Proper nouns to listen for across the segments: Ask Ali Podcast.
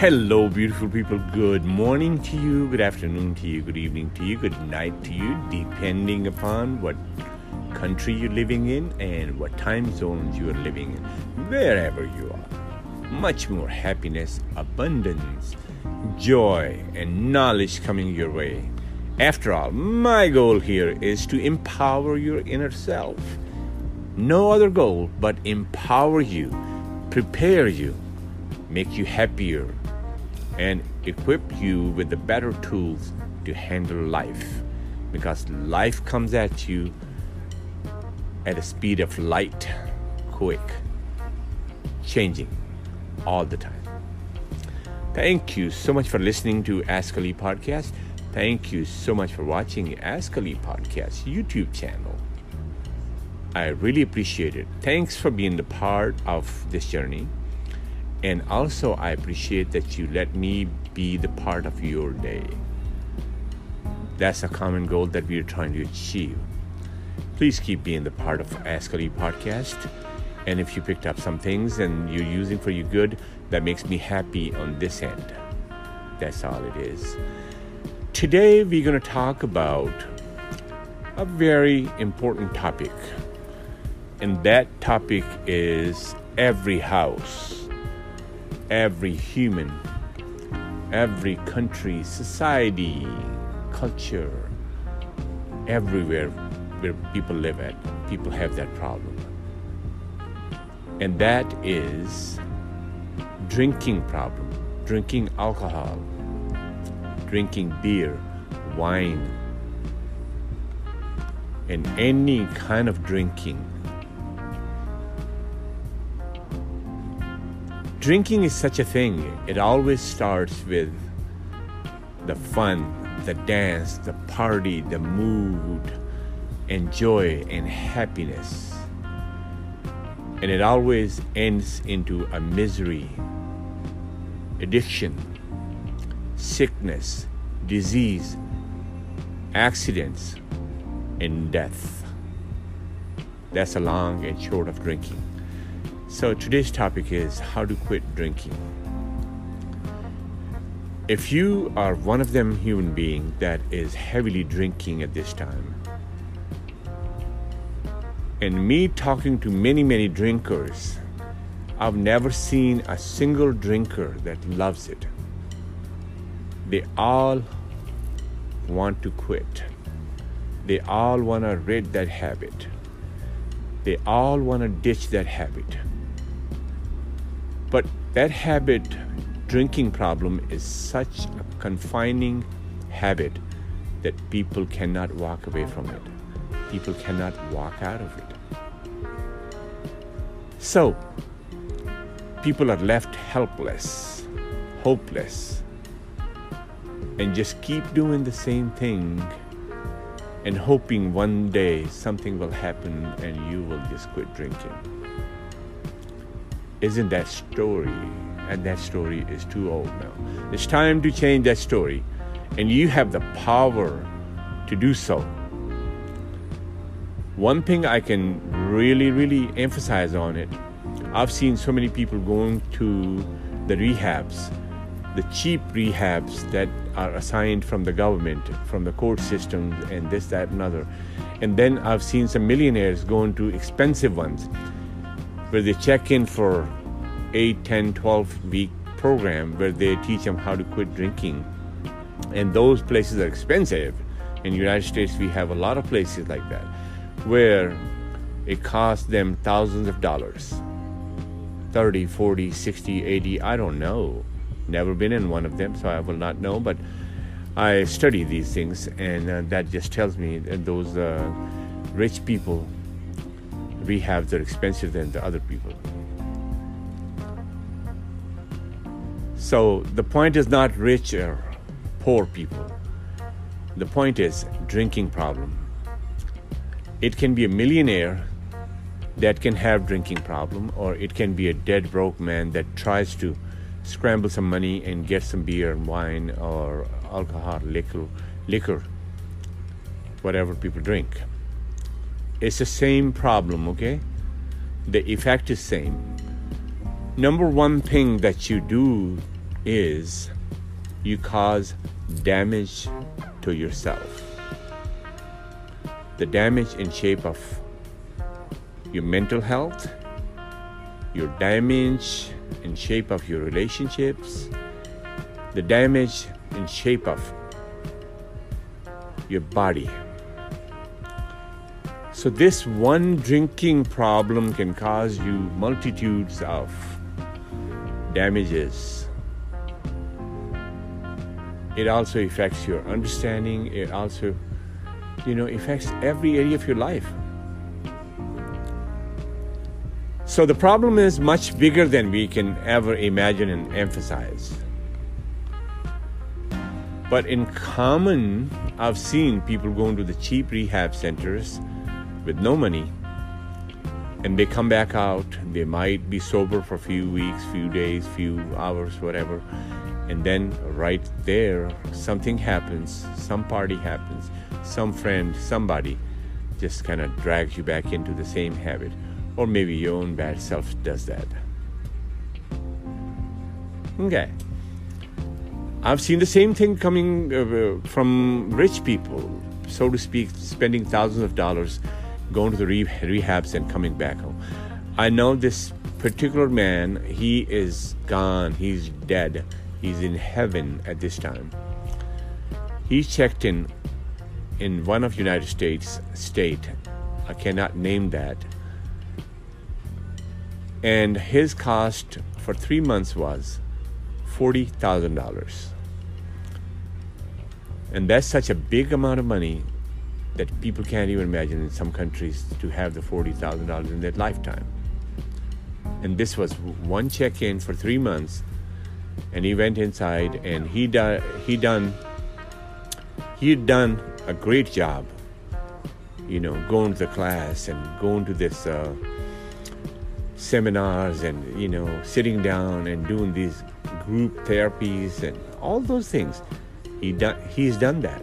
Hello, beautiful people. Good morning to you, good afternoon to you, good evening to you, good night to you, depending upon what country you're living in and what time zones you're living in. Wherever you are, much more happiness, abundance, joy, and knowledge coming your way. After all, my goal here is to empower your inner self. No other goal but empower you, prepare you, make you happier, and equip you with the better tools to handle life, because life comes at you at a speed of light, quick, changing all the time. Thank you so much for listening to Ask Ali Podcast. Thank you so much for watching Ask Ali Podcast YouTube channel. I really appreciate it. Thanks for being a part of this journey. And also, I appreciate that you let me be the part of your day. That's a common goal that we are trying to achieve. Please keep being the part of Ask Ali Podcast. And if you picked up some things and you're using for your good, that makes me happy on this end. That's all it is. Today, we're going to talk about a very important topic. And that topic is every house, every human, every country, society, culture, everywhere where people live at, people have that problem. And that is drinking problem, drinking alcohol, drinking beer, wine, and any kind of drinking. Drinking is such a thing. It always starts with the fun, the dance, the party, the mood, and joy and happiness. And it always ends into a misery, addiction, sickness, disease, accidents, and death. That's the long and short of drinking. So today's topic is how to quit drinking. If you are one of them human being that is heavily drinking at this time, and me talking to many drinkers, I've never seen a single drinker that loves it. They all want to quit. They all want to rid that habit. They all want to ditch that habit. But that habit, drinking problem, is such a confining habit that people cannot walk away from it. People cannot walk out of it. So, people are left helpless, hopeless, and just keep doing the same thing and hoping one day something will happen and you will just quit drinking. Isn't that story? And that story is too old now. It's time to change that story. And you have the power to do so. One thing I can really emphasize on it, I've seen so many people going to the rehabs, the cheap rehabs that are assigned from the government, from the court systems, and this, that, and other. And then I've seen some millionaires going to expensive ones, where they check in for 8, 10, 12-week program where they teach them how to quit drinking. And those places are expensive. In the United States, we have a lot of places like that where it costs them thousands of dollars. 30, 40, 60, 80, I don't know. Never been in one of them, so I will not know. But I study these things, and that just tells me that those rich people rehabs are expensive than the other people. So the point is not rich or poor people. The point is drinking problem. It can be a millionaire that can have drinking problem, or it can be a dead broke man that tries to scramble some money and get some beer and wine or alcohol, liquor, whatever people drink. It's the same problem, okay? The effect is same. Number one thing that you do is you cause damage to yourself. The damage in shape of your mental health, your damage in shape of your relationships, the damage in shape of your body. So this one drinking problem can cause you multitudes of damages. It also affects your understanding. It also, affects every area of your life. So the problem is much bigger than we can ever imagine and emphasize. But in common, I've seen people going to the cheap rehab centers with no money, and they come back out. They might be sober for a few weeks, few days, few hours, whatever, and then right there something happens, some party happens, some friend, somebody just kind of drags you back into the same habit, or maybe your own bad self does that. Okay, I've seen the same thing coming from rich people, so to speak, spending thousands of dollars going to the rehabs and coming back home. I know this particular man, he is gone, he's dead, he's in heaven at this time. He checked in one of United States state, I cannot name that, and his cost for 3 months was $40,000. And that's such a big amount of money that people can't even imagine in some countries to have the $40,000 in their lifetime. And this was one check-in for 3 months, and he went inside, and he had done a great job, going to the class and going to this seminars and sitting down and doing these group therapies and all those things. He had done that.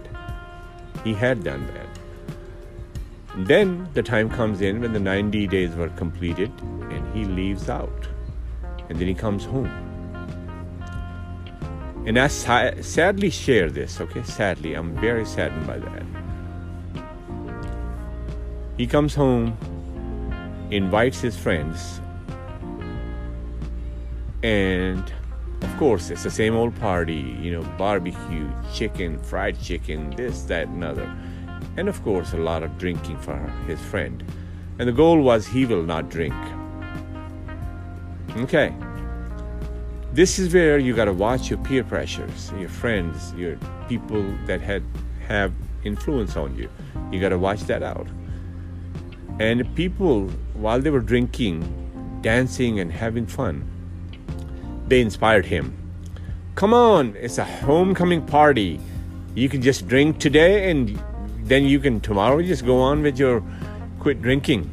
Then the time comes in when the 90 days were completed, and he leaves out, and then he comes home. And I sadly share this, okay? Sadly, I'm very saddened by that. He comes home, invites his friends, and of course it's the same old party, barbecue, chicken, fried chicken, this, that, and other. And of course, a lot of drinking for his friend. And the goal was he will not drink. Okay. This is where you got to watch your peer pressures, your friends, your people that have influence on you. You got to watch that out. And people, while they were drinking, dancing, and having fun, they inspired him. Come on, it's a homecoming party. You can just drink today, and then you can tomorrow just go on with your quit drinking.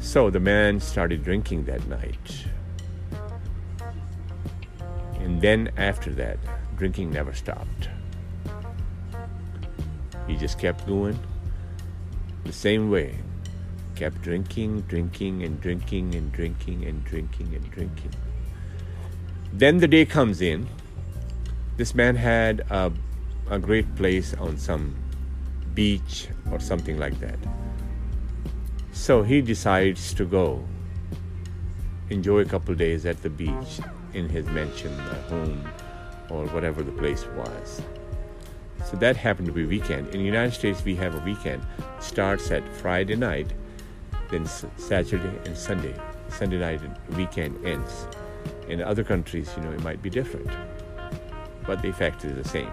So the man started drinking that night. And then after that, drinking never stopped. He just kept going the same way. Kept drinking. Then the day comes in. This man had a great place on some beach or something like that. So he decides to go enjoy a couple days at the beach in his mansion at home or whatever the place was. So that happened to be weekend. In the United States, we have a weekend. Starts at Friday night, then Saturday and Sunday. Sunday night weekend ends. In other countries, it might be different, but the effect is the same.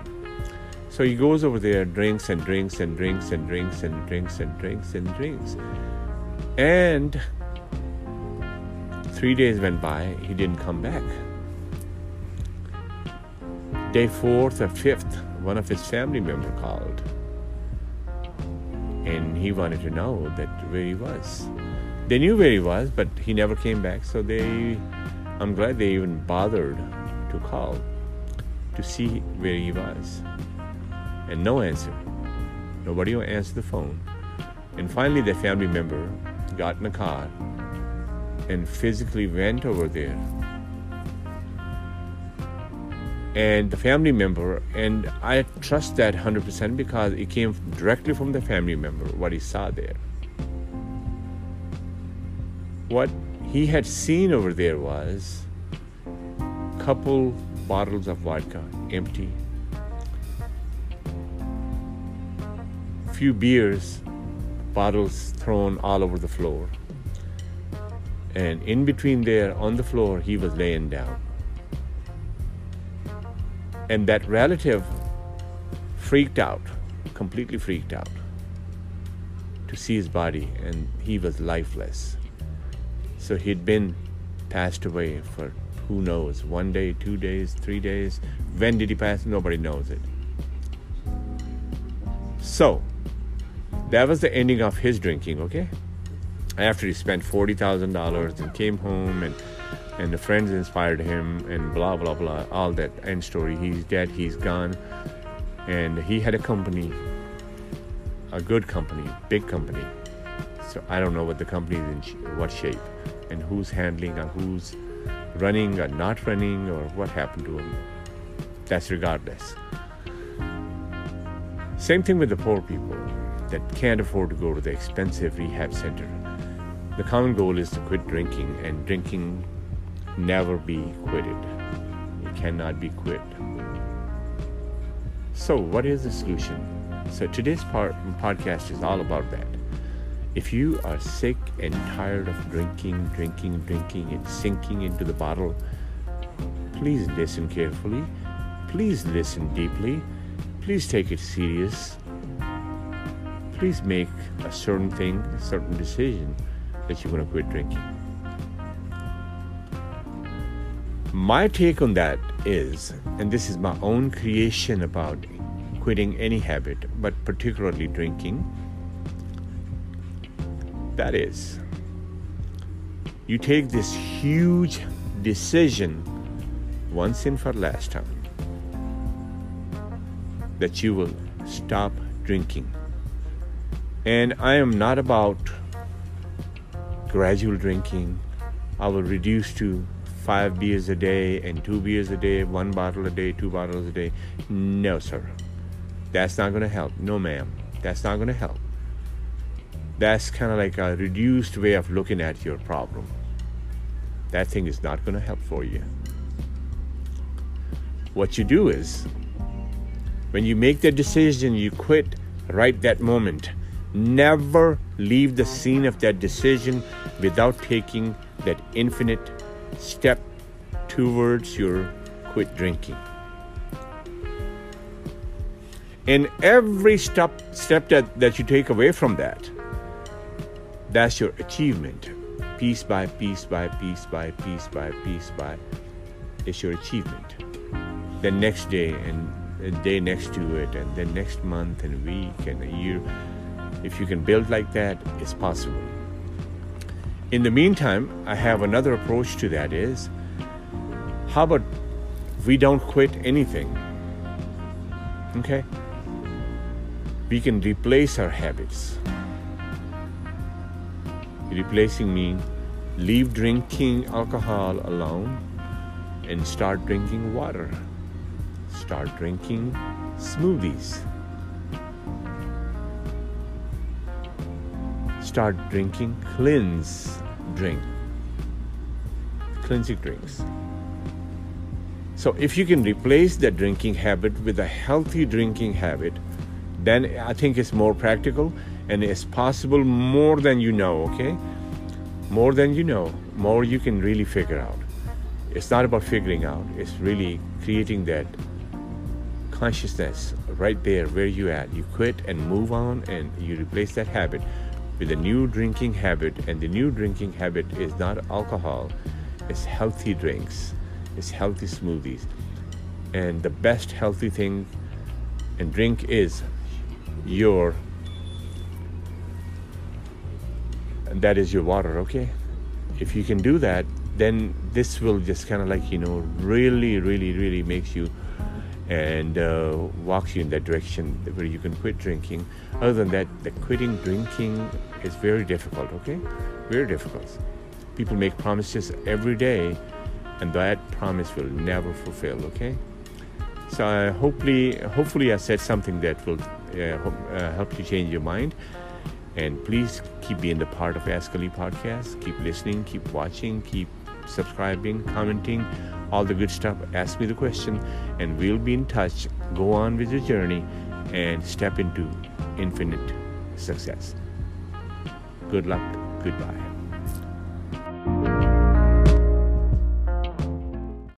So he goes over there, drinks. And 3 days went by, he didn't come back. Day 4th or 5th, one of his family members called. And he wanted to know where he was. They knew where he was, but he never came back. So I'm glad they even bothered to call to see where he was. And no answer. Nobody will answer the phone. And finally, the family member got in a car and physically went over there and the family member, and I trust that 100% because it came directly from the family member, what he saw there. What he had seen over there was a couple bottles of vodka, empty, few beers, bottles thrown all over the floor, and in between there on the floor he was laying down. And that relative freaked out, completely freaked out to see his body, and he was lifeless. So he'd been passed away for who knows, 1 day, 2 days, 3 days. When did he pass? Nobody knows it. So that was the ending of his drinking, okay? After he spent $40,000 and came home, and the friends inspired him, and blah, blah, blah, all that end story. He's dead, he's gone. And he had a company, a good company, big company. So I don't know what the company is in what shape, and who's handling, or who's running, or not running, or what happened to him. That's regardless. Same thing with the poor people that can't afford to go to the expensive rehab center. The common goal is to quit drinking, and drinking never be quitted. It cannot be quit. So what is the solution? So today's podcast is all about that. If you are sick and tired of drinking and sinking into the bottle, please listen carefully. Please listen deeply. Please take it serious. Please make a certain decision that you're going to quit drinking. My take on that is, and this is my own creation about quitting any habit, but particularly drinking, that is, you take this huge decision once and for last time that you will stop drinking. And I am not about gradual drinking. I will reduce to 5 beers a day and 2 beers a day, 1 bottle a day, 2 bottles a day. No, sir. That's not going to help. No, ma'am. That's not going to help. That's kind of like a reduced way of looking at your problem. That thing is not going to help for you. What you do is, when you make that decision, you quit right that moment. Never leave the scene of that decision without taking that infinite step towards your quit drinking. And every step that you take away from that, that's your achievement. Piece by piece by piece by piece by piece by, is your achievement. The next day, and the day next to it, and the next month and week and a year. If you can build like that, it's possible. In the meantime, I have another approach to that is, how about we don't quit anything? Okay? We can replace our habits. Replacing means leave drinking alcohol alone and start drinking water. Start drinking smoothies. Start drinking cleansing drinks. So if you can replace that drinking habit with a healthy drinking habit, then I think it's more practical and it's possible more than you know, okay? More than you know, more you can really figure out. It's not about figuring out, it's really creating that consciousness right there where you at. You quit and move on, and you replace that habit with a new drinking habit, and the new drinking habit is not alcohol, it's healthy drinks, it's healthy smoothies. And the best healthy thing and drink is your, and that is your water, okay? If you can do that, then this will just kind of like, really, really, really makes you and walks you in that direction where you can quit drinking. Other than that, the quitting drinking is very difficult, okay? Very difficult. People make promises every day, and that promise will never fulfill, okay? So hopefully I said something that will help you change your mind. And please keep being the part of Ask Ali Podcast. Keep listening, keep watching, keep subscribing, commenting, all the good stuff. Ask me the question and we'll be in touch. Go on with your journey and step into infinite success. Good luck. Goodbye.